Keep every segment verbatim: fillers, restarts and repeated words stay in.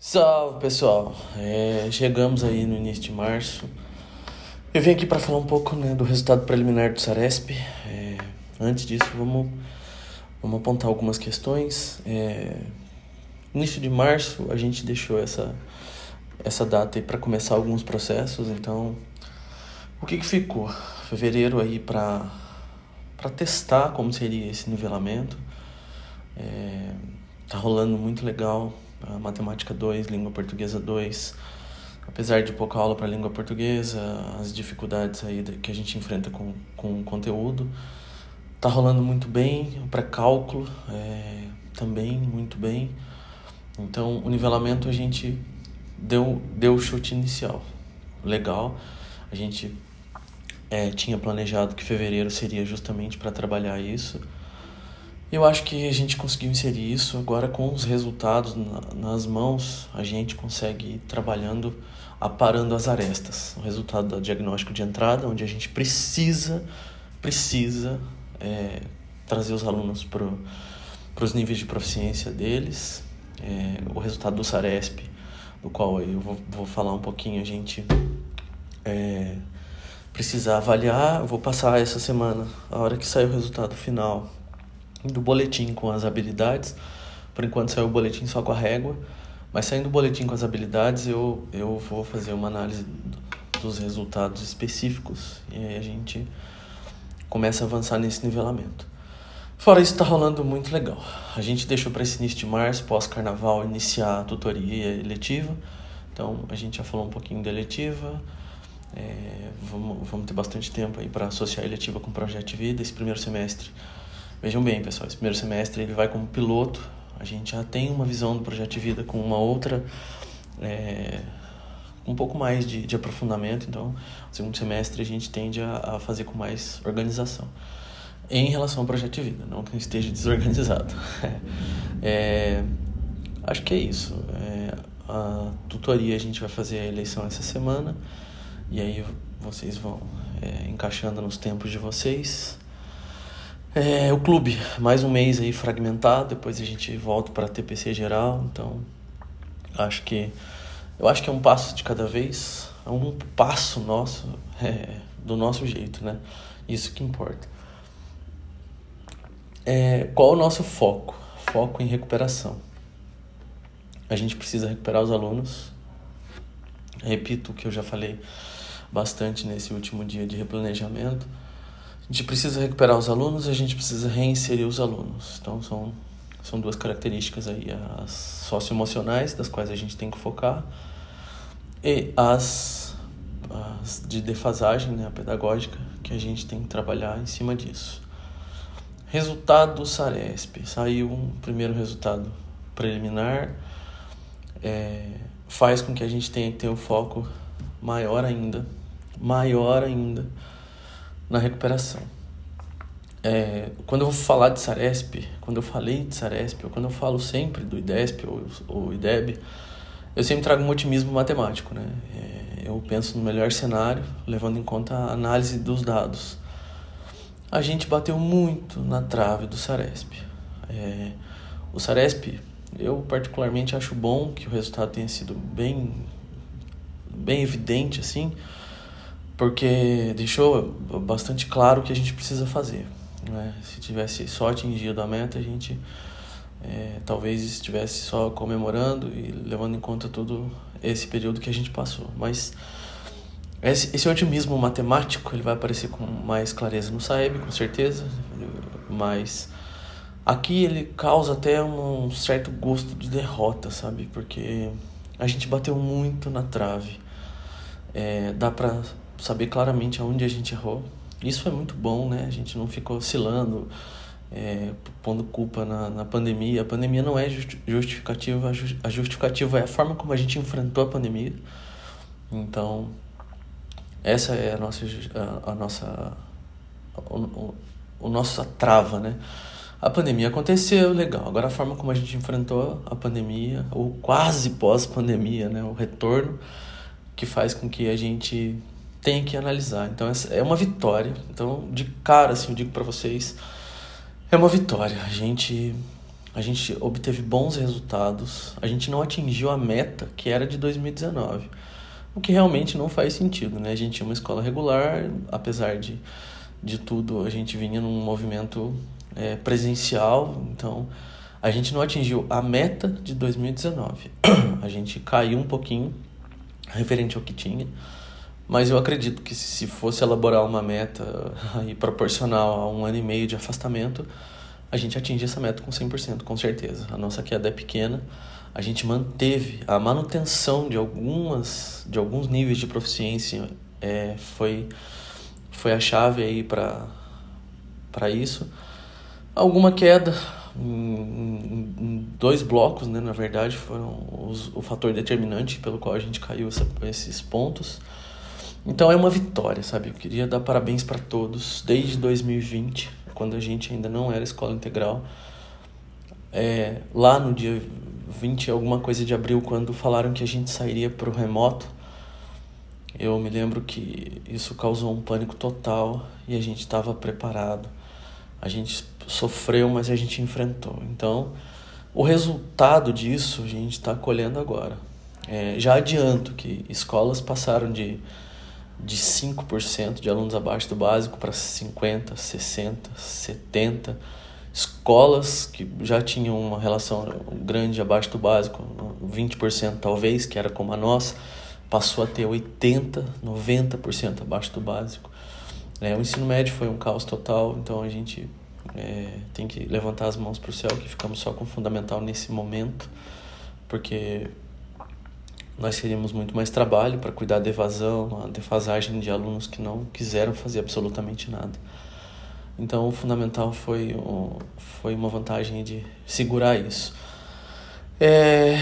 Salve, pessoal! É, chegamos aí no início de março. Eu vim aqui para falar um pouco, né, do resultado preliminar do Saresp. É, antes disso, vamos, vamos apontar algumas questões. É, início de março, a gente deixou essa, essa data aí para começar alguns processos. Então, o que que ficou? Fevereiro aí para para testar como seria esse nivelamento. É, tá rolando muito legal. A matemática dois, língua portuguesa dois, apesar de pouca aula para língua portuguesa, as dificuldades aí que a gente enfrenta com, com o conteúdo, tá rolando muito bem. Para cálculo é, também muito bem. Então o nivelamento a gente deu deu o chute inicial, legal. A gente é, tinha planejado que fevereiro seria justamente para trabalhar isso. Eu acho que a gente conseguiu inserir isso. Agora, com os resultados na, nas mãos, a gente consegue ir trabalhando, aparando as arestas. O resultado do diagnóstico de entrada, onde a gente precisa, precisa é, trazer os alunos para os níveis de proficiência deles. É, o resultado do Saresp, do qual eu vou, vou falar um pouquinho, a gente é, precisa avaliar. Eu vou passar essa semana, a hora que sair o resultado final do boletim com as habilidades. Por enquanto saiu o boletim só com a régua, mas saindo o boletim com as habilidades eu, eu vou fazer uma análise dos resultados específicos, e aí a gente começa a avançar nesse nivelamento. Fora isso, está rolando muito legal. A gente deixou para esse início de março, pós-carnaval, iniciar a tutoria eletiva. Então a gente já falou um pouquinho da eletiva. É, vamos, vamos ter bastante tempo aí para associar a eletiva com o projeto de vida. Esse primeiro semestre, vejam bem, pessoal, esse primeiro semestre ele vai como piloto. A gente já tem uma visão do projeto de vida com uma outra, é, um pouco mais de, de aprofundamento. Então, no segundo semestre a gente tende a, a fazer com mais organização em relação ao projeto de vida, não que esteja desorganizado. É, acho que é isso. É, a tutoria, a gente vai fazer a eleição essa semana, e aí vocês vão é, encaixando nos tempos de vocês. É, o clube, mais um mês aí fragmentado, depois a gente volta para T P C geral. Então acho que eu acho que é um passo de cada vez, é um passo nosso, é, do nosso jeito, né? Isso que importa. É, qual é o nosso foco? Foco em recuperação. A gente precisa recuperar os alunos. Repito o que eu já falei bastante nesse último dia de replanejamento. A gente precisa recuperar os alunos e a gente precisa reinserir os alunos. Então são, são duas características aí, as socioemocionais, das quais a gente tem que focar, e as, as de defasagem, né, a pedagógica, que a gente tem que trabalhar em cima disso. Resultado do Saresp. Saiu um primeiro resultado preliminar. É, faz com que a gente tenha que ter um foco maior ainda, maior ainda, na recuperação. É, quando eu vou falar de Saresp, quando eu falei de Saresp, ou quando eu falo sempre do IDESP ou, ou I D E B, eu sempre trago um otimismo matemático, né? É, eu penso no melhor cenário, levando em conta a análise dos dados. A gente bateu muito na trave do Saresp. É, o Saresp, eu particularmente acho bom que o resultado tenha sido bem, bem evidente, assim, porque deixou bastante claro o que a gente precisa fazer, né? Se tivesse só atingido a meta, a gente é, talvez estivesse só comemorando e levando em conta todo esse período que a gente passou. Mas esse, esse otimismo matemático ele vai aparecer com mais clareza no Saeb, com certeza, mas aqui ele causa até um certo gosto de derrota, sabe? Porque a gente bateu muito na trave. É, dá para saber claramente aonde a gente errou. Isso é muito bom, né? A gente não ficou oscilando, é, pondo culpa na, na pandemia. A pandemia não é justificativa. A justificativa é a forma como a gente enfrentou a pandemia. Então, essa é a nossa, a, a nossa, o, o, o nossa trava, né? A pandemia aconteceu, legal. Agora, a forma como a gente enfrentou a pandemia, ou quase pós-pandemia, né? O retorno, que faz com que a gente tem que analisar. Então, essa é uma vitória. Então, de cara, assim, eu digo para vocês, é uma vitória. A gente, a a gente obteve bons resultados, a gente não atingiu a meta que era de dois mil e dezenove, o que realmente não faz sentido, né? A gente tinha uma escola regular, apesar de, de tudo, a gente vinha num movimento é, presencial, então a gente não atingiu a meta de dois mil e dezenove, a gente caiu um pouquinho referente ao que tinha, mas eu acredito que se fosse elaborar uma meta aí proporcional a um ano e meio de afastamento, a gente atinge essa meta com cem por cento, com certeza. A nossa queda é pequena, a gente manteve a manutenção de, algumas, de alguns níveis de proficiência, é, foi, foi a chave aí para isso. Alguma queda em, em dois blocos, né, na verdade, foram os, o fator determinante pelo qual a gente caiu essa, esses pontos. Então é uma vitória, sabe? Eu queria dar parabéns para todos, desde dois mil e vinte, quando a gente ainda não era escola integral. É, lá no dia vinte, alguma coisa de abril, quando falaram que a gente sairia para o remoto, eu me lembro que isso causou um pânico total e a gente estava preparado. A gente sofreu, mas a gente enfrentou. Então, o resultado disso a gente está colhendo agora. É, já adianto que escolas passaram de... de cinco por cento de alunos abaixo do básico para cinquenta por cento, sessenta por cento, setenta por cento. Escolas que já tinham uma relação grande abaixo do básico, vinte por cento talvez, que era como a nossa, passou a ter oitenta por cento, noventa por cento abaixo do básico. É, o ensino médio foi um caos total, então a gente é, tem que levantar as mãos para o céu, que ficamos só com o fundamental nesse momento, porque nós teríamos muito mais trabalho para cuidar da evasão, a defasagem de alunos que não quiseram fazer absolutamente nada. Então, o fundamental foi, foi uma vantagem de segurar isso. É,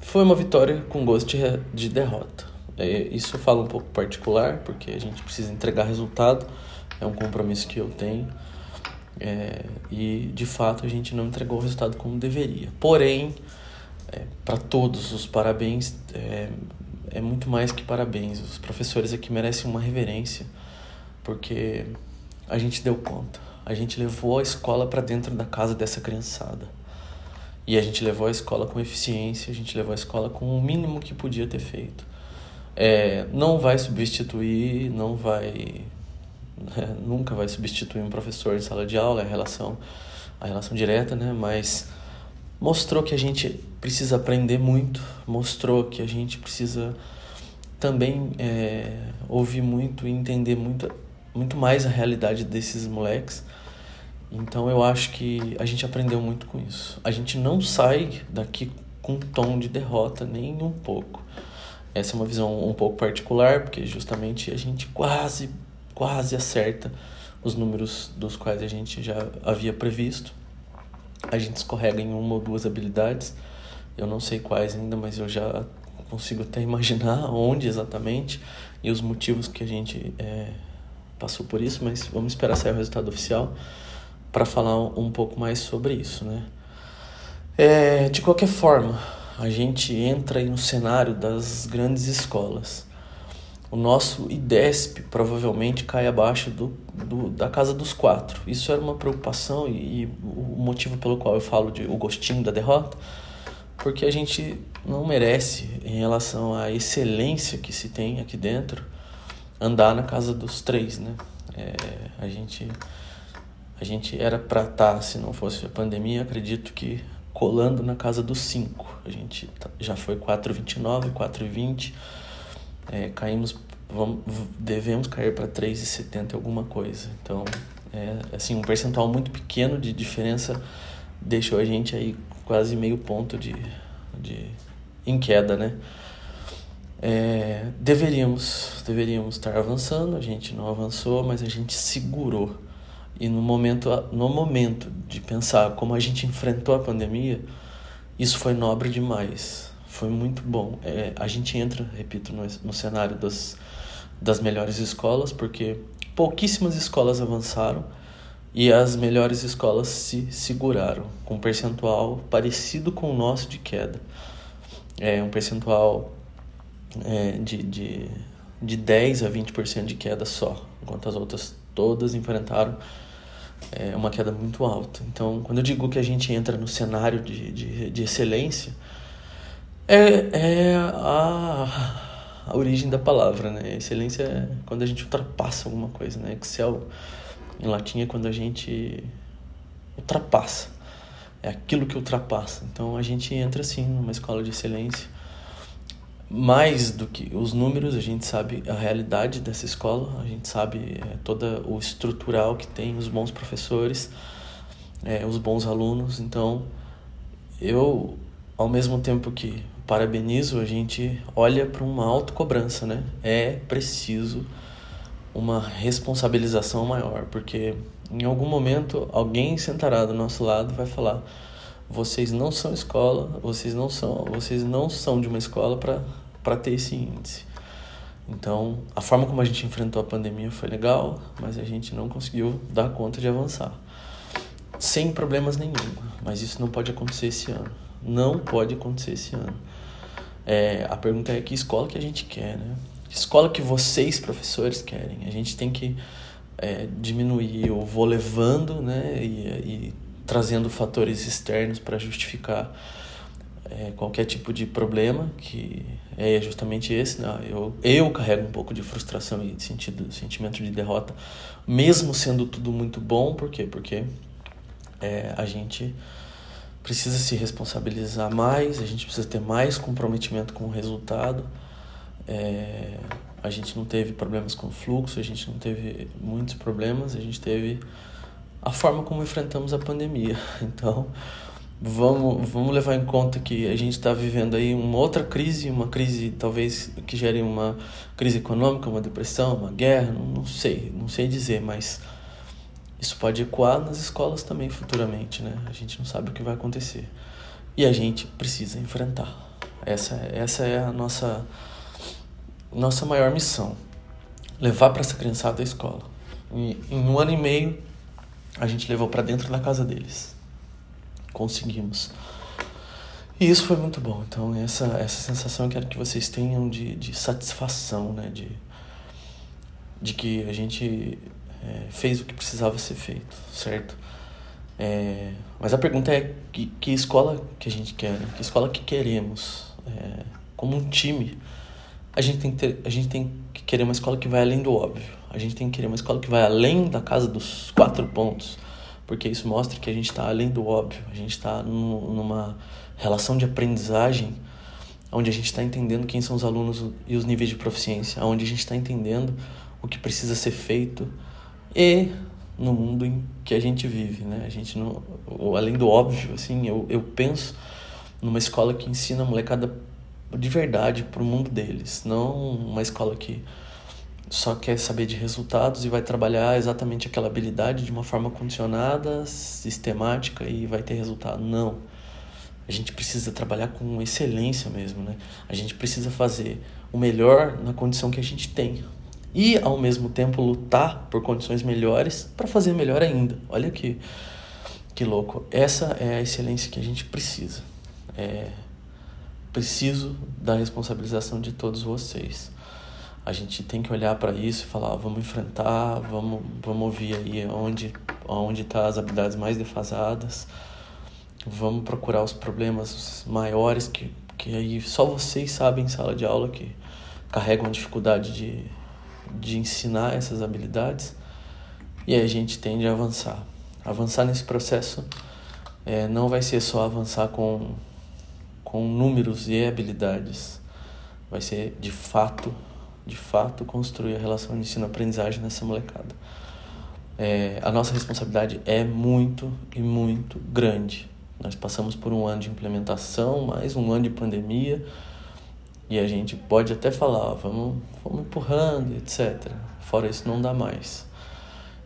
foi uma vitória com gosto de, de derrota. É, isso eu falo um pouco particular, porque a gente precisa entregar resultado, é um compromisso que eu tenho. É, e, de fato, a gente não entregou o resultado como deveria. Porém, É, para todos os parabéns, é, é muito mais que parabéns. Os professores aqui merecem uma reverência, porque a gente deu conta. A gente levou a escola para dentro da casa dessa criançada. E a gente levou a escola com eficiência, a gente levou a escola com o mínimo que podia ter feito. É, não vai substituir, não vai... É, nunca vai substituir um professor em sala de aula, a relação, a relação direta, né? Mas mostrou que a gente precisa aprender muito, mostrou que a gente precisa também é, ouvir muito e entender muito, muito mais a realidade desses moleques. Então eu acho que a gente aprendeu muito com isso. A gente não sai daqui com tom de derrota, nem um pouco. Essa é uma visão um pouco particular, porque justamente a gente quase, quase acerta os números dos quais a gente já havia previsto. A gente escorrega em uma ou duas habilidades, eu não sei quais ainda, mas eu já consigo até imaginar onde exatamente e os motivos que a gente é, passou por isso, mas vamos esperar sair o resultado oficial para falar um pouco mais sobre isso, né? É, de qualquer forma, a gente entra aí no cenário das grandes escolas. O nosso IDESP provavelmente cai abaixo do, do, da casa dos quatro. Isso era uma preocupação e, e o motivo pelo qual eu falo de o gostinho da derrota, porque a gente não merece, em relação à excelência que se tem aqui dentro, andar na casa dos três, né? É, a, gente, a gente era para estar, se não fosse a pandemia, acredito que colando na casa dos cinco. A gente já foi quatro vírgula vinte e nove, quatro vinte... É, caímos, vamos, devemos cair para três vírgula setenta alguma coisa. Então, é, assim, um percentual muito pequeno de diferença deixou a gente aí quase meio ponto de, de, em queda, né? É, deveríamos, deveríamos estar avançando, a gente não avançou, mas a gente segurou. E no momento, no momento de pensar como a gente enfrentou a pandemia, isso foi nobre demais. Foi muito bom. É, a gente entra, repito, no, no cenário das, das melhores escolas, porque pouquíssimas escolas avançaram e as melhores escolas se seguraram, com um percentual parecido com o nosso de queda. É, um percentual é, de, de, de dez por cento a vinte por cento de queda só, enquanto as outras todas enfrentaram é uma queda muito alta. Então, quando eu digo que a gente entra no cenário de, de, de excelência, é, é a... a origem da palavra, né? Excelência é quando a gente ultrapassa alguma coisa, né? Excel, em latim, é quando a gente ultrapassa. É aquilo que ultrapassa. Então, a gente entra, sim, numa escola de excelência. Mais do que os números, a gente sabe a realidade dessa escola, a gente sabe é, todo o estrutural que tem, os bons professores, é, os bons alunos. Então, eu, ao mesmo tempo que... parabenizo, a gente olha para uma autocobrança, né? É preciso uma responsabilização maior, porque em algum momento alguém sentará do nosso lado e vai falar: vocês não são escola, vocês não são, vocês não são de uma escola para ter esse índice. Então, a forma como a gente enfrentou a pandemia foi legal, mas a gente não conseguiu dar conta de avançar. Sem problemas nenhum, mas isso não pode acontecer esse ano. Não pode acontecer esse ano. É, a pergunta é: que escola que a gente quer, né? Que escola que vocês, professores, querem? A gente tem que é, diminuir, eu vou levando, né? E, e trazendo fatores externos para justificar é, qualquer tipo de problema, que é justamente esse, né? Eu, eu carrego um pouco de frustração e de sentido, sentimento de derrota, mesmo sendo tudo muito bom. Por quê? Porque é, a gente... precisa se responsabilizar mais, a gente precisa ter mais comprometimento com o resultado. É, a gente não teve problemas com o fluxo, a gente não teve muitos problemas, a gente teve a forma como enfrentamos a pandemia. Então, vamos, vamos levar em conta que a gente está vivendo aí uma outra crise, uma crise talvez que gere uma crise econômica, uma depressão, uma guerra, não, não sei, não sei dizer, mas... isso pode ecoar nas escolas também futuramente, né? A gente não sabe o que vai acontecer. E a gente precisa enfrentar. Essa, essa é a nossa, nossa maior missão. Levar para essa criançada a escola. E, em um ano e meio, a gente levou para dentro da casa deles. Conseguimos. E isso foi muito bom. Então, essa, essa sensação eu quero que vocês tenham de, de satisfação, né? De, de que a gente... É, fez o que precisava ser feito, certo? É, mas a pergunta é que, que escola que a gente quer, né? Que escola que queremos. É, como um time, a gente, tem que ter, a gente tem que querer uma escola que vai além do óbvio. A gente tem que querer uma escola que vai além da casa dos quatro pontos, porque isso mostra que a gente está além do óbvio. A gente está num, numa relação de aprendizagem onde a gente está entendendo quem são os alunos e os níveis de proficiência, onde a gente está entendendo o que precisa ser feito. E no mundo em que a gente vive, né? A gente não, além do óbvio, assim, eu, eu penso numa escola que ensina a molecada de verdade pro mundo deles, não uma escola que só quer saber de resultados e vai trabalhar exatamente aquela habilidade de uma forma condicionada, sistemática e vai ter resultado. Não. A gente precisa trabalhar com excelência mesmo, né? A gente precisa fazer o melhor na condição que a gente tem. E, ao mesmo tempo, lutar por condições melhores para fazer melhor ainda. Olha que, que louco. Essa é a excelência que a gente precisa. É, preciso da responsabilização de todos vocês. A gente tem que olhar para isso e falar: vamos enfrentar, vamos, vamos ouvir aí onde onde tá as habilidades mais defasadas. Vamos procurar os problemas maiores que, que aí só vocês sabem em sala de aula, que carregam a dificuldade de... de ensinar essas habilidades, e aí a gente tende a avançar. Avançar nesse processo é, não vai ser só avançar com, com números e habilidades, vai ser de fato, de fato construir a relação de ensino-aprendizagem nessa molecada. É, a nossa responsabilidade é muito e muito grande. Nós passamos por um ano de implementação, mais um ano de pandemia, e a gente pode até falar: ó, vamos, vamos empurrando, etcétera. Fora isso, não dá mais.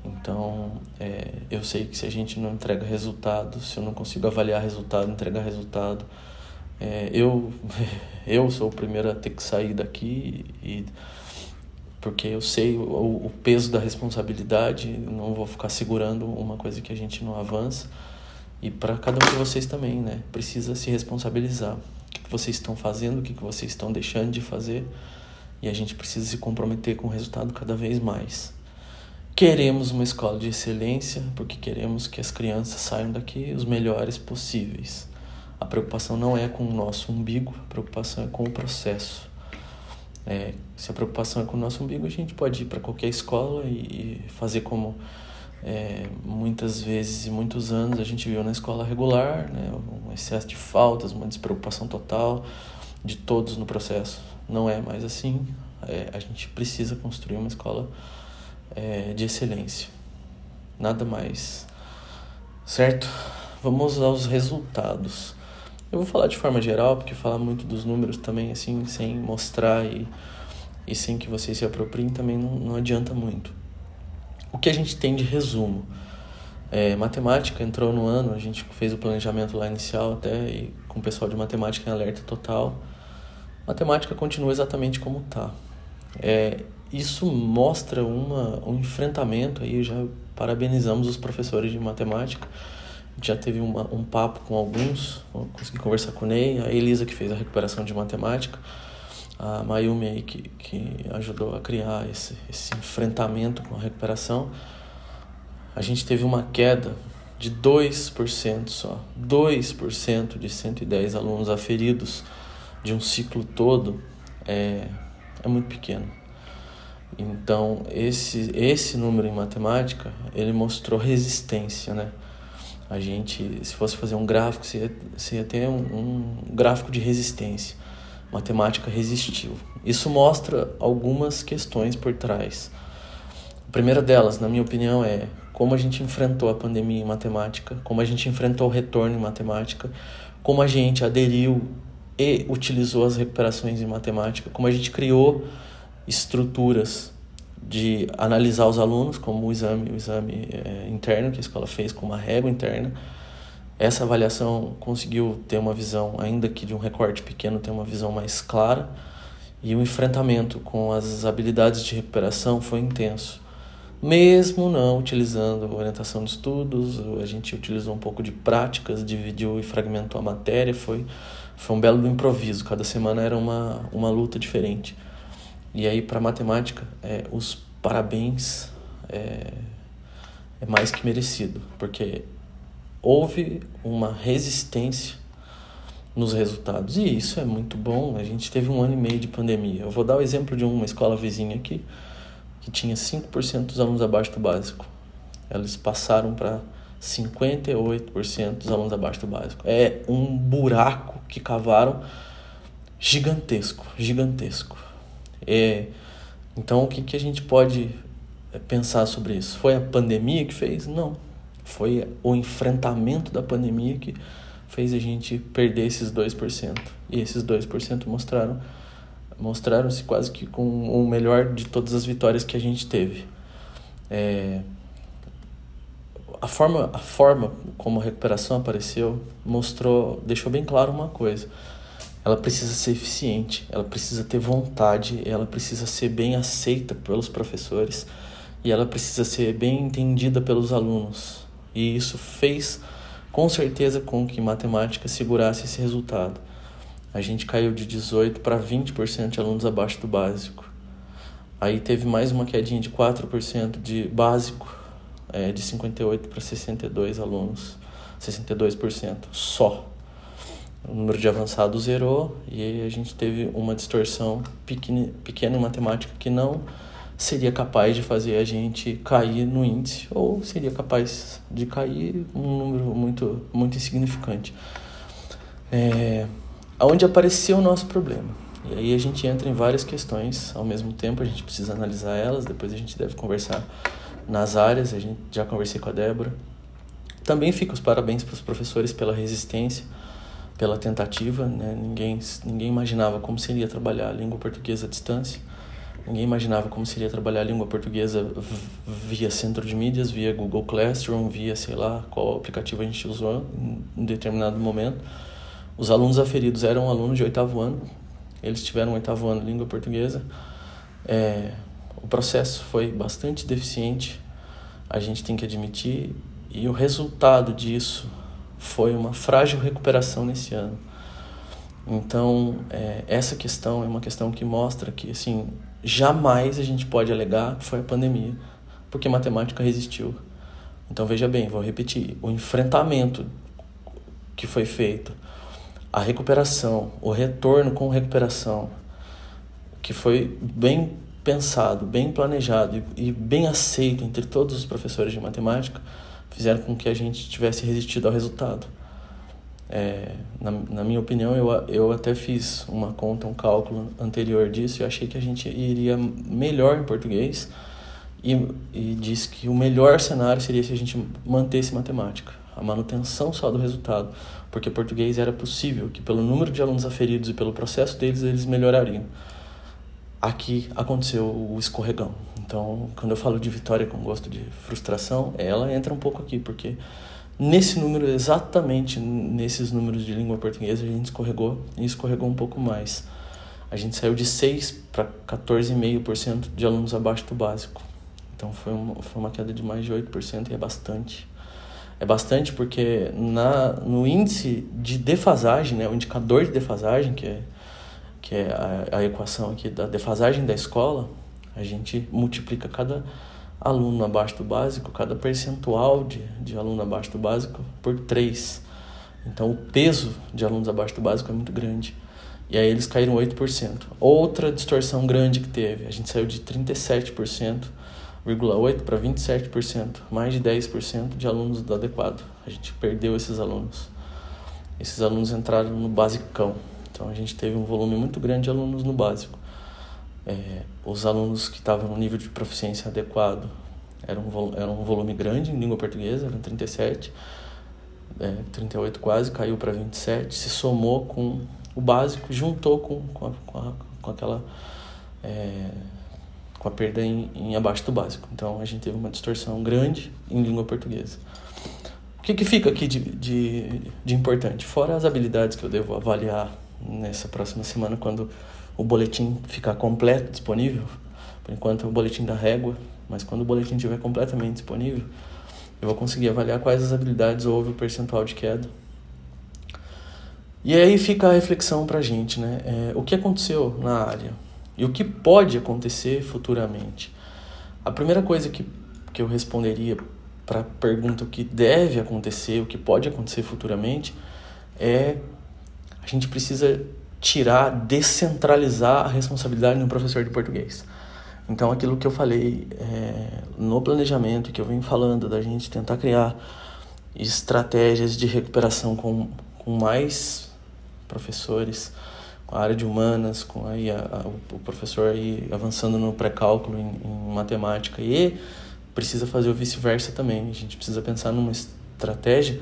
Então, é, eu sei que se a gente não entrega resultado, se eu não consigo avaliar resultado, entregar resultado, é, eu, eu sou o primeiro a ter que sair daqui, e, porque eu sei o, o peso da responsabilidade, não vou ficar segurando uma coisa que a gente não avança. E para cada um de vocês também, né? Precisa se responsabilizar. O que vocês estão fazendo, o que vocês estão deixando de fazer, e a gente precisa se comprometer com o resultado cada vez mais. Queremos uma escola de excelência, porque queremos que as crianças saiam daqui os melhores possíveis. A preocupação não é com o nosso umbigo, a preocupação é com o processo. É, se a preocupação é com o nosso umbigo, a gente pode ir para qualquer escola e, e fazer como é, muitas vezes e muitos anos a gente viu na escola regular, né, um excesso de faltas, uma despreocupação total de todos no processo. Não é mais assim. É, a gente precisa construir uma escola é, de excelência. Nada mais. Certo? Vamos aos resultados. Eu vou falar de forma geral, porque falar muito dos números também, assim, sem mostrar e, e sem que vocês se apropriem, também não, não adianta muito. O que a gente tem de resumo? É, matemática entrou no ano, a gente fez o planejamento lá inicial até, e com o pessoal de matemática em alerta total. Matemática continua exatamente como está. É, isso mostra uma, um enfrentamento, aí já parabenizamos os professores de matemática. Já teve uma, um papo com alguns, consegui conversar com o Ney, a Elisa que fez a recuperação de matemática, a Mayumi aí que, que ajudou a criar esse, esse enfrentamento com a recuperação. A gente teve uma queda de dois por cento só, dois por cento de cento e dez alunos aferidos de um ciclo todo é, é muito pequeno. Então esse, esse número em matemática, ele mostrou resistência, né? A gente, se fosse fazer um gráfico, seria, seria ter um, um gráfico de resistência. Matemática resistiu. Isso mostra algumas questões por trás. A primeira delas, na minha opinião, é como a gente enfrentou a pandemia em matemática, como a gente enfrentou o retorno em matemática, como a gente aderiu e utilizou as recuperações em matemática, como a gente criou estruturas de analisar os alunos, como o exame, o exame é, interno que a escola fez com uma régua interna. Essa avaliação conseguiu ter uma visão, ainda que de um recorte pequeno, ter uma visão mais clara, e o enfrentamento com as habilidades de recuperação foi intenso. Mesmo não utilizando orientação de estudos, a gente utilizou um pouco de práticas, dividiu e fragmentou a matéria, foi, foi um belo improviso, cada semana era uma, uma luta diferente. E aí, para matemática, é, os parabéns é, é mais que merecido, porque houve uma resistência nos resultados, e isso é muito bom. A gente teve um ano e meio de pandemia. Eu vou dar o exemplo de uma escola vizinha aqui, que tinha cinco por cento dos alunos abaixo do básico. Eles passaram para cinquenta e oito por cento dos alunos abaixo do básico. É um buraco que cavaram gigantesco, gigantesco. É, então o que, que a gente pode pensar sobre isso? Foi a pandemia que fez? Não. Foi o enfrentamento da pandemia que fez a gente perder esses dois por cento. E esses dois por cento mostraram, mostraram-se quase que com o melhor de todas as vitórias que a gente teve. É, a, forma, a forma como a recuperação apareceu mostrou, deixou bem claro uma coisa. Ela precisa ser eficiente, ela precisa ter vontade, ela precisa ser bem aceita pelos professores e ela precisa ser bem entendida pelos alunos. E isso fez, com certeza, com que matemática segurasse esse resultado. A gente caiu de dezoito por cento para vinte por cento de alunos abaixo do básico. Aí teve mais uma quedinha de quatro por cento de básico, é, de cinquenta e oito por cento para sessenta e dois por cento alunos, sessenta e dois por cento só. O número de avançados zerou e a gente teve uma distorção pequena, pequena em matemática que não seria capaz de fazer a gente cair no índice, ou seria capaz de cair um número muito, muito insignificante. É, onde apareceu o nosso problema. E aí a gente entra em várias questões ao mesmo tempo, a gente precisa analisar elas, depois a gente deve conversar nas áreas, a gente já conversei com a Débora. Também fica os parabéns para os professores pela resistência, pela tentativa, né? Ninguém, ninguém imaginava como seria trabalhar a língua portuguesa à distância, ninguém imaginava como seria trabalhar a língua portuguesa via centro de mídias, via Google Classroom, via sei lá qual aplicativo a gente usou em determinado momento. Os alunos aferidos eram alunos de oitavo ano, eles tiveram oitavo ano de língua portuguesa. É, o processo foi bastante deficiente, a gente tem que admitir, e o resultado disso foi uma frágil recuperação nesse ano. Então, é, essa questão é uma questão que mostra que, assim, jamais a gente pode alegar que foi a pandemia, porque matemática resistiu. Então, veja bem, vou repetir. O enfrentamento que foi feito, a recuperação, o retorno com recuperação, que foi bem pensado, bem planejado e, e bem aceito entre todos os professores de matemática, fizeram com que a gente tivesse resistido ao resultado. É, na, na minha opinião, eu, eu até fiz uma conta, um cálculo anterior disso, e achei que a gente iria melhor em português, e, e disse que o melhor cenário seria se a gente mantesse matemática, a manutenção só do resultado, porque português era possível, que pelo número de alunos aferidos e pelo processo deles, eles melhorariam. Aqui aconteceu o escorregão. Então, quando eu falo de vitória com gosto de frustração, ela entra um pouco aqui, porque nesse número, exatamente nesses números de língua portuguesa, a gente escorregou e escorregou um pouco mais. A gente saiu de seis por cento para quatorze vírgula cinco por cento de alunos abaixo do básico. Então, foi uma, foi uma queda de mais de oito por cento e é bastante. É bastante porque na, no índice de defasagem, né, o indicador de defasagem, que é, que é a, a equação aqui da defasagem da escola, a gente multiplica cada aluno abaixo do básico, cada percentual de, de aluno abaixo do básico por três. Então, o peso de alunos abaixo do básico é muito grande. E aí eles caíram oito por cento. Outra distorção grande que teve, a gente saiu de trinta e sete por cento, zero vírgula oito por cento para vinte e sete por cento, mais de dez por cento de alunos do adequado. A gente perdeu esses alunos. Esses alunos entraram no basicão. Então, a gente teve um volume muito grande de alunos no básico. É, os alunos que estavam no nível de proficiência adequado era um, era um volume grande em língua portuguesa, eram trinta e sete, é, trinta e oito quase, caiu para vinte e sete, se somou com o básico, juntou com, com, a, com, a, com aquela é, com a perda em, em abaixo do básico. Então, a gente teve uma distorção grande em língua portuguesa. O que, que fica aqui de, de, de importante? Fora as habilidades que eu devo avaliar nessa próxima semana, quando o boletim ficar completo, disponível. Por enquanto é o boletim da régua, mas quando o boletim estiver completamente disponível, eu vou conseguir avaliar quais as habilidades houve o percentual de queda. E aí fica a reflexão pra gente, né? É, o que aconteceu na área e o que pode acontecer futuramente. A primeira coisa que, que eu responderia para a pergunta o que deve acontecer, o que pode acontecer futuramente, é a gente precisa tirar, descentralizar a responsabilidade no professor de português. Então, aquilo que eu falei é, no planejamento, que eu venho falando, da gente tentar criar estratégias de recuperação com, com mais professores, com a área de humanas, com aí a, a, o professor aí avançando no pré-cálculo em, em matemática, e precisa fazer o vice-versa também. A gente precisa pensar numa estratégia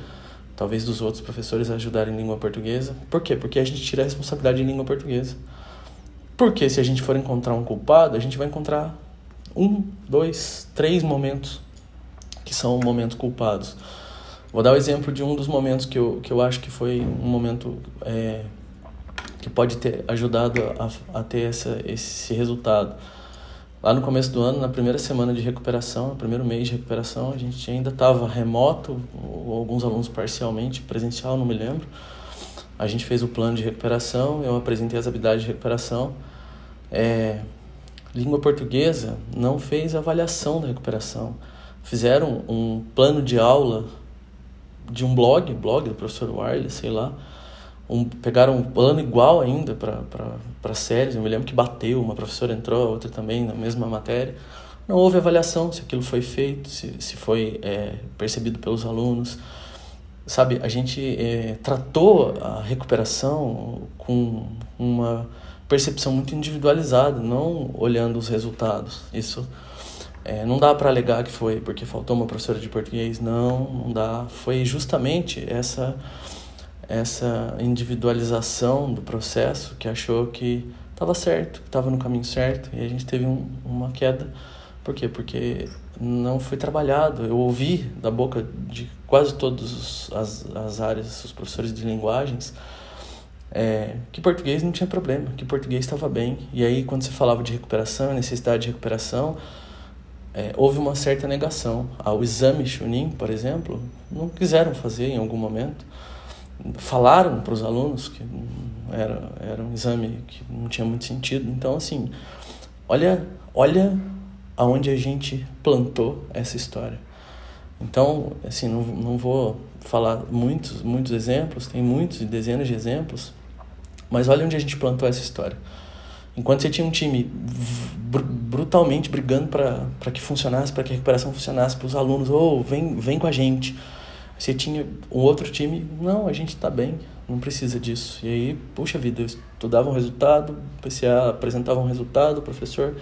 talvez dos outros professores ajudarem em língua portuguesa. Por quê? Porque a gente tira a responsabilidade em língua portuguesa. Porque se a gente for encontrar um culpado, a gente vai encontrar um, dois, três momentos que são momentos culpados. Vou dar o exemplo de um dos momentos que eu, que eu acho que foi um momento é, que pode ter ajudado a, a ter essa, esse resultado. Lá no começo do ano, na primeira semana de recuperação, no primeiro mês de recuperação, a gente ainda estava remoto, ou alguns alunos parcialmente, presencial, não me lembro. A gente fez o plano de recuperação, eu apresentei as habilidades de recuperação. É, língua portuguesa não fez avaliação da recuperação. Fizeram um plano de aula de um blog, blog do professor Wiley, sei lá. Um, pegaram um plano igual ainda para séries. Eu me lembro que bateu, uma professora entrou, a outra também, na mesma matéria. Não houve avaliação se aquilo foi feito, se, se foi é, percebido pelos alunos. Sabe, a gente é, tratou a recuperação com uma percepção muito individualizada, não olhando os resultados. Isso é, não dá para alegar que foi porque faltou uma professora de português, não, não dá. Foi justamente essa... essa individualização do processo que achou que estava certo, que estava no caminho certo, e a gente teve um, uma queda. Por quê? Porque não foi trabalhado. Eu ouvi da boca de quase todas as, as áreas, os professores de linguagens, é, que português não tinha problema, que português estava bem. E aí, quando você falava de recuperação, necessidade de recuperação, é, houve uma certa negação. O exame Chunin, por exemplo, não quiseram fazer em algum momento. Falaram para os alunos que era, era um exame que não tinha muito sentido. Então, assim, olha, olha aonde a gente plantou essa história. Então, assim, não, não vou falar muitos, muitos exemplos, tem muitos, dezenas de exemplos, mas olha onde a gente plantou essa história. Enquanto você tinha um time br- brutalmente brigando para que funcionasse, para que a recuperação funcionasse, para os alunos, oh, vem, vem com a gente. Você tinha um outro time, não, a gente está bem, não precisa disso. E aí, puxa vida, eu estudava um resultado, o P C A apresentava um resultado, o professor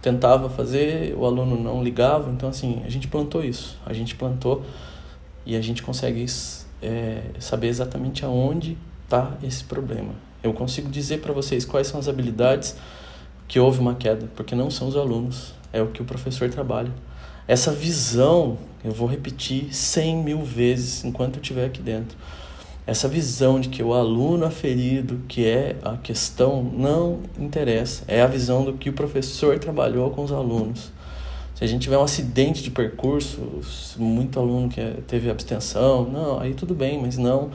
tentava fazer, o aluno não ligava. Então, assim, a gente plantou isso, a gente plantou e a gente consegue é, saber exatamente aonde está esse problema. Eu consigo dizer para vocês quais são as habilidades que houve uma queda, porque não são os alunos, é o que o professor trabalha. Essa visão, eu vou repetir cem mil vezes enquanto eu estiver aqui dentro, essa visão de que o aluno aferido, que é a questão, não interessa. É a visão do que o professor trabalhou com os alunos. Se a gente tiver um acidente de percurso, muito aluno que teve abstenção, não, aí tudo bem, mas não.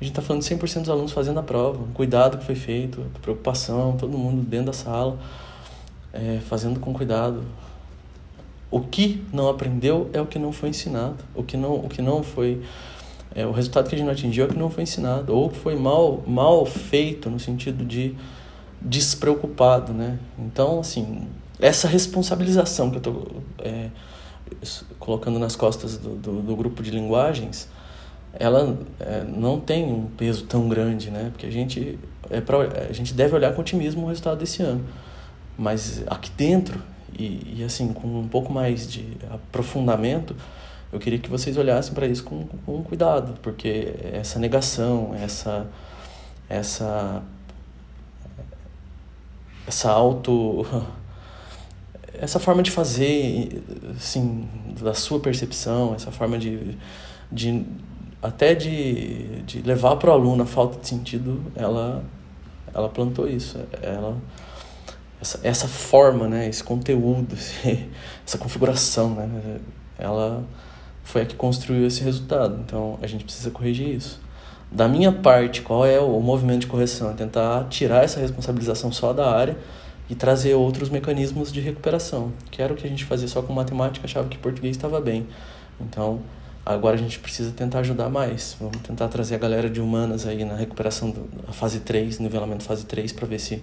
A gente está falando de cem por cento dos alunos fazendo a prova, o cuidado que foi feito, a preocupação, todo mundo dentro da sala, é, fazendo com cuidado. O que não aprendeu é o que não foi ensinado, o que não, o que não foi, é, o resultado que a gente não atingiu é o que não foi ensinado, ou foi mal, mal feito no sentido de despreocupado, né? Então, assim, essa responsabilização que eu estou é, colocando nas costas do, do, do grupo de linguagens, ela é, não tem um peso tão grande, né? Porque a gente, é pra, a gente deve olhar com otimismo o resultado desse ano. Mas aqui dentro, e, e assim, com um pouco mais de aprofundamento, eu queria que vocês olhassem para isso com, com cuidado, porque essa negação, essa, essa, essa auto... essa forma de fazer, assim, da sua percepção, essa forma de... de até de, de levar para o aluno a falta de sentido, ela, ela plantou isso. Ela, essa, essa forma, né, esse conteúdo, esse, essa configuração, né, ela foi a que construiu esse resultado. Então, a gente precisa corrigir isso. Da minha parte, qual é o movimento de correção? É tentar tirar essa responsabilização só da área e trazer outros mecanismos de recuperação, que era o que a gente fazia só com matemática, achava que português estava bem. Então... agora a gente precisa tentar ajudar mais. Vamos tentar trazer a galera de humanas aí na recuperação da fase três, nivelamento fase três, para ver se,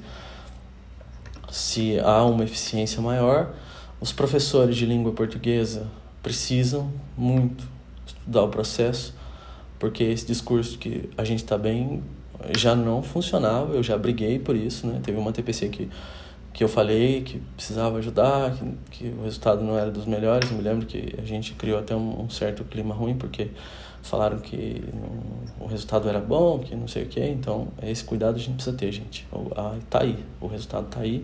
se há uma eficiência maior. Os professores de língua portuguesa precisam muito estudar o processo, porque esse discurso que a gente está bem já não funcionava, eu já briguei por isso, né? Teve uma T P C que, que eu falei que precisava ajudar, que, que o resultado não era dos melhores. Eu me lembro que a gente criou até um, um certo clima ruim, porque falaram que não, o resultado era bom, que não sei o quê. Então, esse cuidado a gente precisa ter, gente. Ah, tá aí, o resultado tá aí,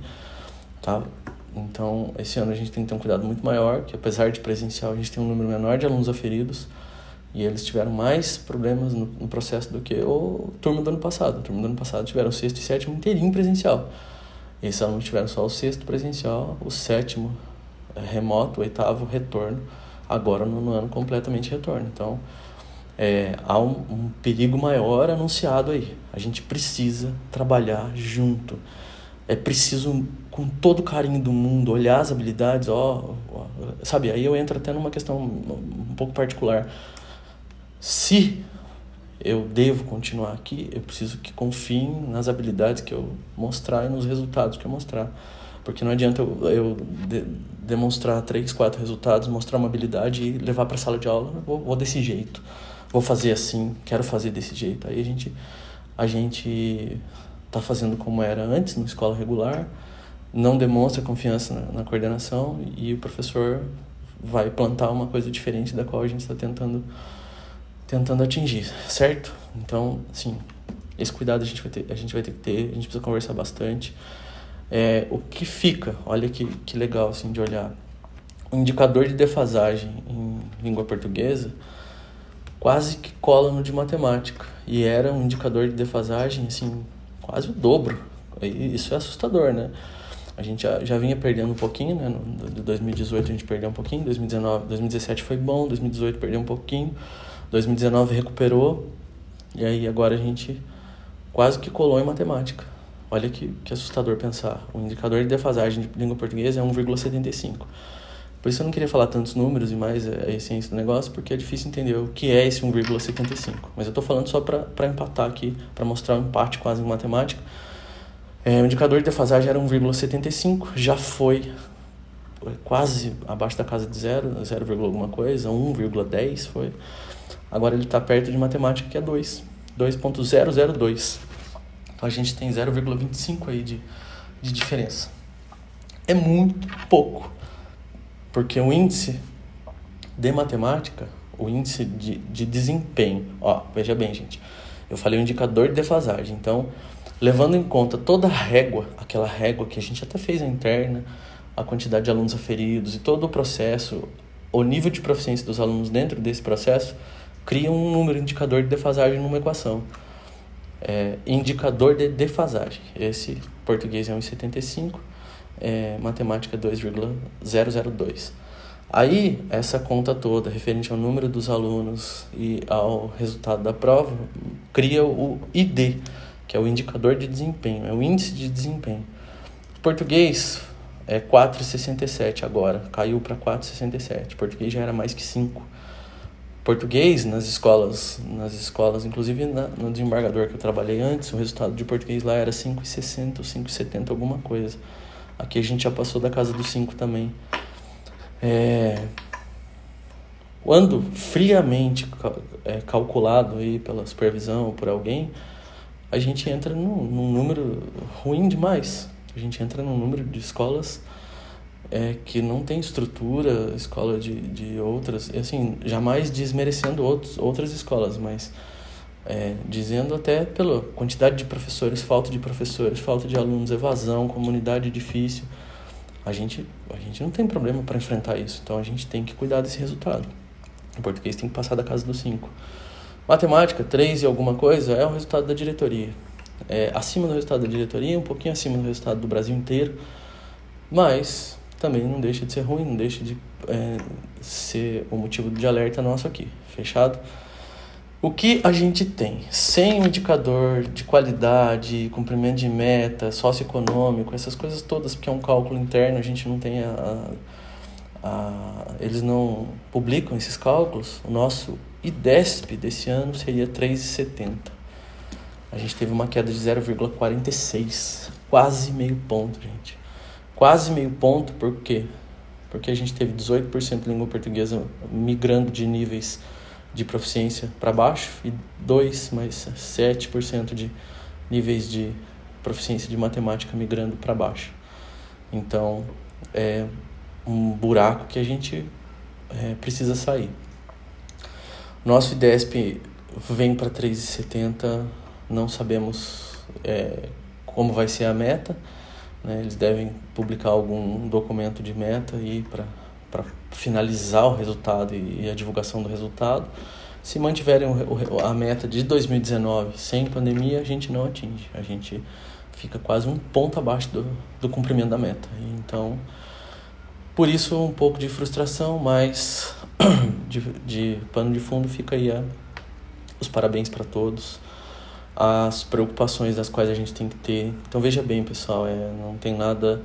tá? Então, esse ano a gente tem que ter um cuidado muito maior, que apesar de presencial, a gente tem um número menor de alunos aferidos, e eles tiveram mais problemas no, no processo do que o turma do ano passado. O turma do ano passado tiveram sexto e sétimo inteirinho presencial. Esses alunos tiveram só o sexto presencial, o sétimo remoto, o oitavo retorno, agora no ano completamente retorno. Então, é, há um, um perigo maior anunciado aí. A gente precisa trabalhar junto. É preciso, com todo o carinho do mundo, olhar as habilidades. Ó, ó, sabe, aí eu entro até numa questão um pouco particular. Se... eu devo continuar aqui, eu preciso que confiem nas habilidades que eu mostrar e nos resultados que eu mostrar. Porque não adianta eu, eu de, demonstrar três, quatro resultados, mostrar uma habilidade e levar para a sala de aula, vou, vou desse jeito, vou fazer assim, quero fazer desse jeito. Aí a gente a gente está fazendo como era antes, na escola regular, não demonstra confiança na, na coordenação e o professor vai plantar uma coisa diferente da qual a gente está tentando... tentando atingir, certo? Então, assim, esse cuidado a gente vai ter, a gente vai ter que ter, a gente precisa conversar bastante. É, o que fica, olha que, que legal, assim, de olhar. O indicador de defasagem em língua portuguesa quase que cola no de matemática. E era um indicador de defasagem, assim, quase o dobro. E isso é assustador, né? A gente já, já vinha perdendo um pouquinho, né? No, de dois mil e dezoito a gente perdeu um pouquinho, dois mil e dezenove, dois mil e dezessete foi bom, dois mil e dezoito perdeu um pouquinho. dois mil e dezenove recuperou, e aí agora a gente quase que colou em matemática. Olha que, que assustador pensar. O indicador de defasagem de língua portuguesa é um vírgula setenta e cinco. Por isso eu não queria falar tantos números e mais a essência do negócio, porque é difícil entender o que é esse um vírgula setenta e cinco. Mas eu estou falando só para empatar aqui, para mostrar o um empate quase em matemática. É, o indicador de defasagem era um vírgula setenta e cinco, já foi quase abaixo da casa de zero, zero, alguma coisa, um vírgula dez foi. Agora ele está perto de matemática, que é dois, dois vírgula zero zero dois. Então a gente tem zero vírgula vinte e cinco aí de, de diferença. É muito pouco, porque o índice de matemática, o índice de, de desempenho, ó, veja bem, gente, eu falei o indicador de defasagem, então, levando em conta toda a régua, aquela régua que a gente até fez a interna, a quantidade de alunos aferidos e todo o processo, o nível de proficiência dos alunos dentro desse processo, cria um número indicador de defasagem numa equação. É, indicador de defasagem. Esse português é um vírgula setenta e cinco, é, matemática dois vírgula zero zero dois. Aí, essa conta toda, referente ao número dos alunos e ao resultado da prova, cria o I D, que é o indicador de desempenho, é o índice de desempenho. Português é quatro vírgula sessenta e sete agora, caiu para quatro vírgula sessenta e sete. Português já era mais que cinco. Português, nas escolas, nas escolas inclusive na, no desembargador que eu trabalhei antes, o resultado de português lá era cinco vírgula sessenta ou cinco vírgula setenta, alguma coisa. Aqui a gente já passou da casa dos cinco também. É... Quando friamente cal- é, calculado aí pela supervisão ou por alguém, a gente entra num, num número ruim demais. A gente entra num número de escolas... É, que não tem estrutura, escola de, de outras, assim, jamais desmerecendo outros, outras escolas, mas é, dizendo até pela quantidade de professores, falta de professores, falta de alunos, evasão, comunidade difícil. A gente, a gente não tem problema para enfrentar isso, então a gente tem que cuidar desse resultado. O português tem que passar da casa dos cinco. Matemática, três e alguma coisa, é o resultado da diretoria. É, acima do resultado da diretoria, um pouquinho acima do resultado do Brasil inteiro, mas... também não deixa de ser ruim, não deixa de é, ser o motivo de alerta nosso aqui, fechado? O que a gente tem? Sem o indicador de qualidade, cumprimento de meta, socioeconômico, essas coisas todas, porque é um cálculo interno, a gente não tem a... a, a eles não publicam esses cálculos, o nosso I D E S P desse ano seria três vírgula setenta. A gente teve uma queda de zero vírgula quarenta e seis, quase meio ponto, gente. Quase meio ponto, por quê? Porque a gente teve dezoito por cento de língua portuguesa migrando de níveis de proficiência para baixo e dois mais sete por cento de níveis de proficiência de matemática migrando para baixo. Então, é um buraco que a gente é, precisa sair. Nosso I D E S P vem para três vírgula setenta, não sabemos é, como vai ser a meta. Eles devem publicar algum documento de meta para finalizar o resultado e a divulgação do resultado. Se mantiverem a meta de dois mil e dezenove sem pandemia, a gente não atinge. A gente fica quase um ponto abaixo do, do cumprimento da meta. Então, por isso, um pouco de frustração, mas de, de pano de fundo fica aí a, os parabéns para todos. As preocupações das quais a gente tem que ter. Então veja bem, pessoal, é, não tem nada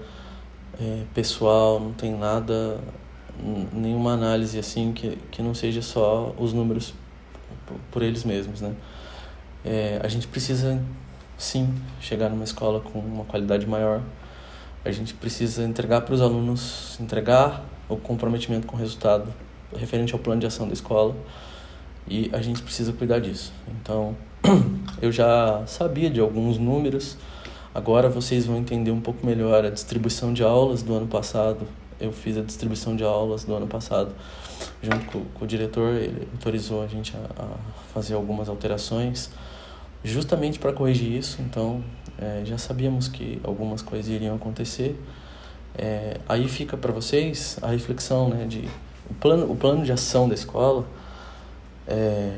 é, pessoal, não tem nada, n- nenhuma análise assim que, que não seja só os números p- por eles mesmos, né? É, a gente precisa, sim, chegar numa escola com uma qualidade maior, a gente precisa entregar para os alunos, entregar o comprometimento com o resultado referente ao plano de ação da escola e a gente precisa cuidar disso. Então... eu já sabia de alguns números, agora vocês vão entender um pouco melhor a distribuição de aulas do ano passado. Eu fiz a distribuição de aulas do ano passado junto com, com o diretor, ele autorizou a gente a, a fazer algumas alterações justamente para corrigir isso, então é, já sabíamos que algumas coisas iriam acontecer. É, aí fica para vocês a reflexão, né, de o plano, o plano de ação da escola, é,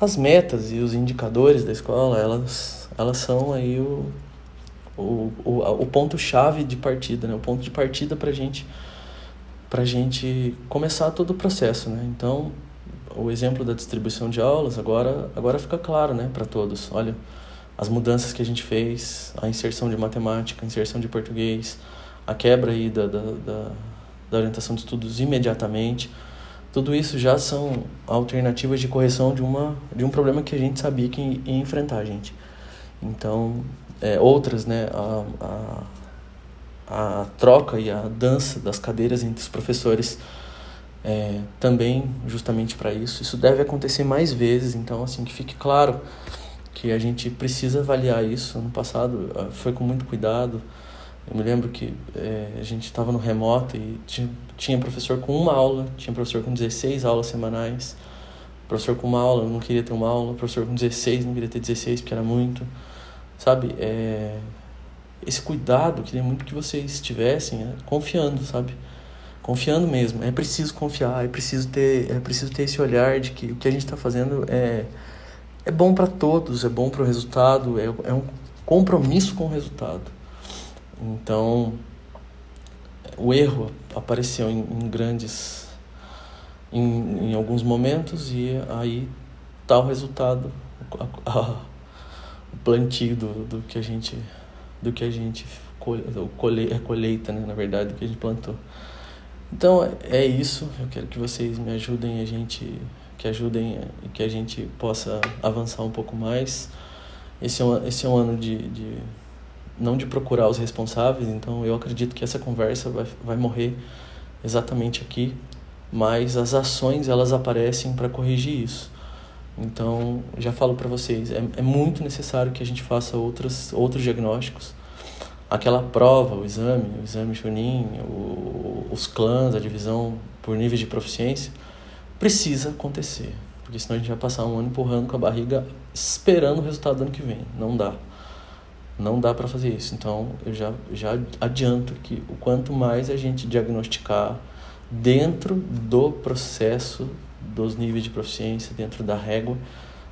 as metas e os indicadores da escola, elas, elas são aí o, o, o, o ponto-chave de partida, né? O ponto de partida para gente, para gente começar todo o processo, né? Então, o exemplo da distribuição de aulas agora, agora fica claro, né, para todos. Olha, as mudanças que a gente fez, a inserção de matemática, a inserção de português, a quebra aí da, da, da, da orientação de estudos imediatamente, tudo isso já são alternativas de correção de, uma, de um problema que a gente sabia que ia enfrentar, gente. Então, é, outras, né, a, a, a troca e a dança das cadeiras entre os professores é, também justamente para isso. Isso deve acontecer mais vezes, então, assim, que fique claro que a gente precisa avaliar isso. No passado foi com muito cuidado. Eu me lembro que é, a gente estava no remoto e tinha, tinha professor com uma aula, tinha professor com dezesseis aulas semanais, professor com uma aula, não queria ter uma aula, professor com dezesseis, não queria ter dezesseis, porque era muito, sabe? É, esse cuidado, queria muito que vocês tivessem, é, confiando, sabe? Confiando mesmo, é preciso confiar, é preciso ter, é preciso ter esse olhar de que o que a gente está fazendo é, é bom para todos, é bom para o resultado, é, é um compromisso com o resultado. Então, o erro apareceu em, em grandes, em, em alguns momentos, e aí tá o resultado, a, a, o plantio do, do que a gente, do que a gente colhe, colhe, a colheita, né, na verdade, do que a gente plantou. Então, é isso. Eu quero que vocês me ajudem, a gente, que ajudem e que a gente possa avançar um pouco mais. Esse é um, esse é um ano de... de não de procurar os responsáveis, então eu acredito que essa conversa vai, vai morrer exatamente aqui, mas as ações, elas aparecem para corrigir isso. Então, já falo para vocês, é, é muito necessário que a gente faça outras, outros diagnósticos. Aquela prova, o exame, o exame Chunin, o, os clãs, a divisão por níveis de proficiência, precisa acontecer, porque senão a gente vai passar um ano empurrando com a barriga, esperando o resultado do ano que vem. Não dá. Não dá para fazer isso. Então, eu já, já adianto que o quanto mais a gente diagnosticar dentro do processo dos níveis de proficiência, dentro da régua,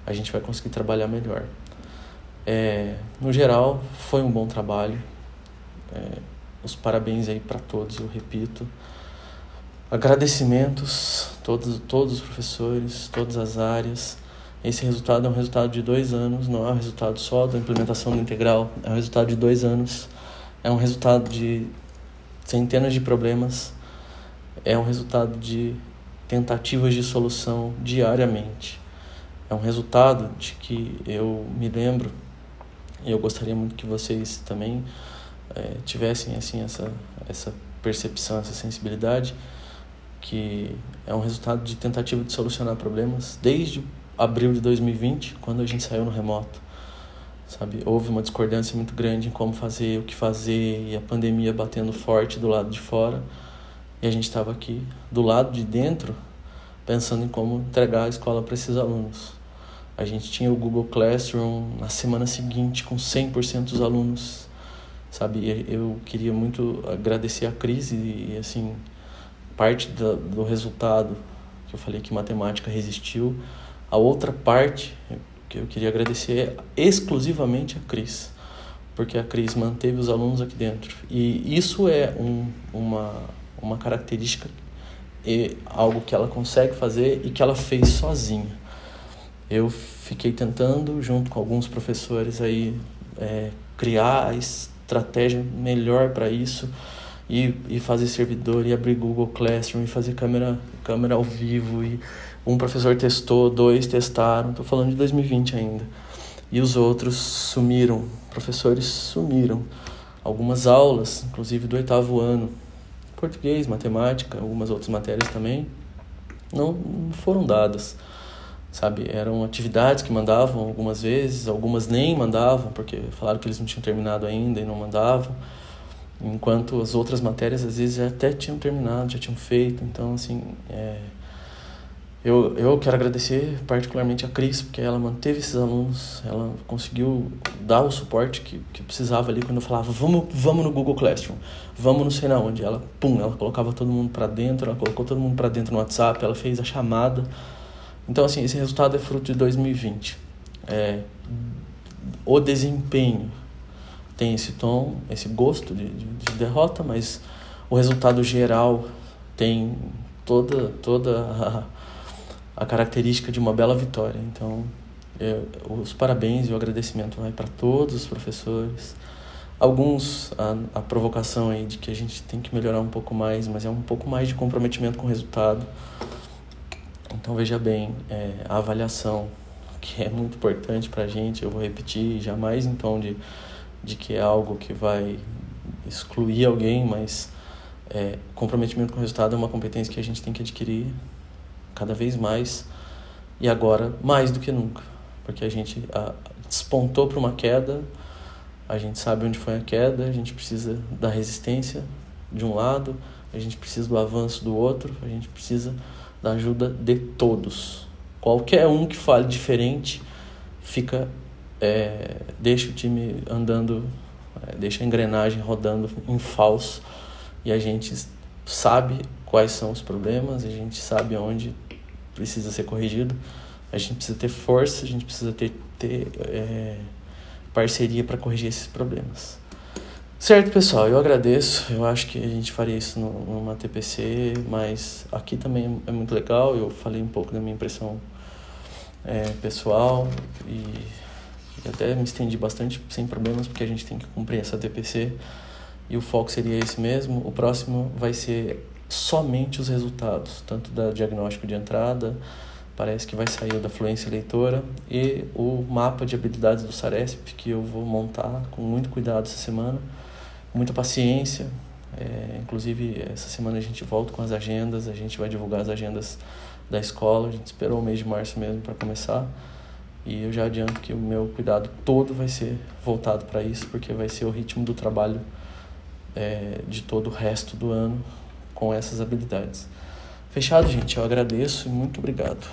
a gente vai conseguir trabalhar melhor. É, no geral, foi um bom trabalho. É, os parabéns aí para todos, eu repito. Agradecimentos, todos, todos os professores, todas as áreas. Esse resultado é um resultado de dois anos, não é um resultado só da implementação do integral, é um resultado de dois anos, é um resultado de centenas de problemas, é um resultado de tentativas de solução diariamente. É um resultado de que eu me lembro, e eu gostaria muito que vocês também é, tivessem assim, essa, essa percepção, essa sensibilidade, que é um resultado de tentativa de solucionar problemas desde abril de dois mil e vinte, quando a gente saiu no remoto, sabe? Houve uma discordância muito grande em como fazer, o que fazer, e a pandemia batendo forte do lado de fora, e a gente estava aqui, do lado de dentro, pensando em como entregar a escola para esses alunos. A gente tinha o Google Classroom na semana seguinte, com cem por cento dos alunos, sabe? E eu queria muito agradecer a Cris, e, assim, parte da, do resultado, que eu falei que matemática resistiu. A outra parte que eu queria agradecer é exclusivamente a Cris, porque a Cris manteve os alunos aqui dentro. E isso é um, uma, uma característica, e algo que ela consegue fazer e que ela fez sozinha. Eu fiquei tentando, junto com alguns professores, aí, é, criar a estratégia melhor para isso, e, e fazer servidor, e abrir Google Classroom, e fazer câmera, câmera ao vivo, e... Um professor testou, dois testaram, estou falando de dois mil e vinte ainda. E os outros sumiram, professores sumiram. Algumas aulas, inclusive do oitavo ano, português, matemática, algumas outras matérias também, não foram dadas, sabe? Eram atividades que mandavam algumas vezes, algumas nem mandavam, porque falaram que eles não tinham terminado ainda e não mandavam. Enquanto as outras matérias, às vezes, já até tinham terminado, já tinham feito, então, assim... É... Eu, eu quero agradecer particularmente a Cris, porque ela manteve esses alunos, ela conseguiu dar o suporte que, que precisava ali quando eu falava, vamos, vamos no Google Classroom, vamos não sei na onde. Ela, pum, ela colocava todo mundo para dentro, ela colocou todo mundo para dentro no WhatsApp, ela fez a chamada. Então, assim, esse resultado é fruto de dois mil e vinte. É, o desempenho tem esse tom, esse gosto de, de, de derrota, mas o resultado geral tem toda, toda a... a característica de uma bela vitória. Então, Eu, os parabéns e o agradecimento vai para todos os professores. Alguns, a, a provocação aí de que a gente tem que melhorar um pouco mais, mas é um pouco mais de comprometimento com o resultado. Então, veja bem, é, a avaliação, que é muito importante para a gente, eu vou repetir, jamais em tom de, de que é algo que vai excluir alguém, mas é, comprometimento com o resultado é uma competência que a gente tem que adquirir cada vez mais, e agora mais do que nunca, porque a gente a, despontou para uma queda, a gente sabe onde foi a queda, a gente precisa da resistência de um lado, a gente precisa do avanço do outro, a gente precisa da ajuda de todos. Qualquer um que fale diferente fica, é, deixa o time andando, é, deixa a engrenagem rodando em falso, e a gente sabe quais são os problemas, a gente sabe onde precisa ser corrigido, a gente precisa ter força, a gente precisa ter, ter é, parceria para corrigir esses problemas. Certo, pessoal, eu agradeço, eu acho que a gente faria isso numa T P C, mas aqui também é muito legal, eu falei um pouco da minha impressão é, pessoal e, e até me estendi bastante sem problemas, porque a gente tem que cumprir essa T P C e o foco seria esse mesmo. O próximo vai ser somente os resultados, tanto da diagnóstico de entrada, parece que vai sair da fluência leitora, e o mapa de habilidades do Saresp, que eu vou montar com muito cuidado essa semana, muita paciência, é, inclusive essa semana a gente volta com as agendas, a gente vai divulgar as agendas da escola, a gente esperou o mês de março mesmo para começar, e eu já adianto que o meu cuidado todo vai ser voltado para isso, porque vai ser o ritmo do trabalho é, de todo o resto do ano com essas habilidades. Fechado, gente, eu agradeço e muito obrigado.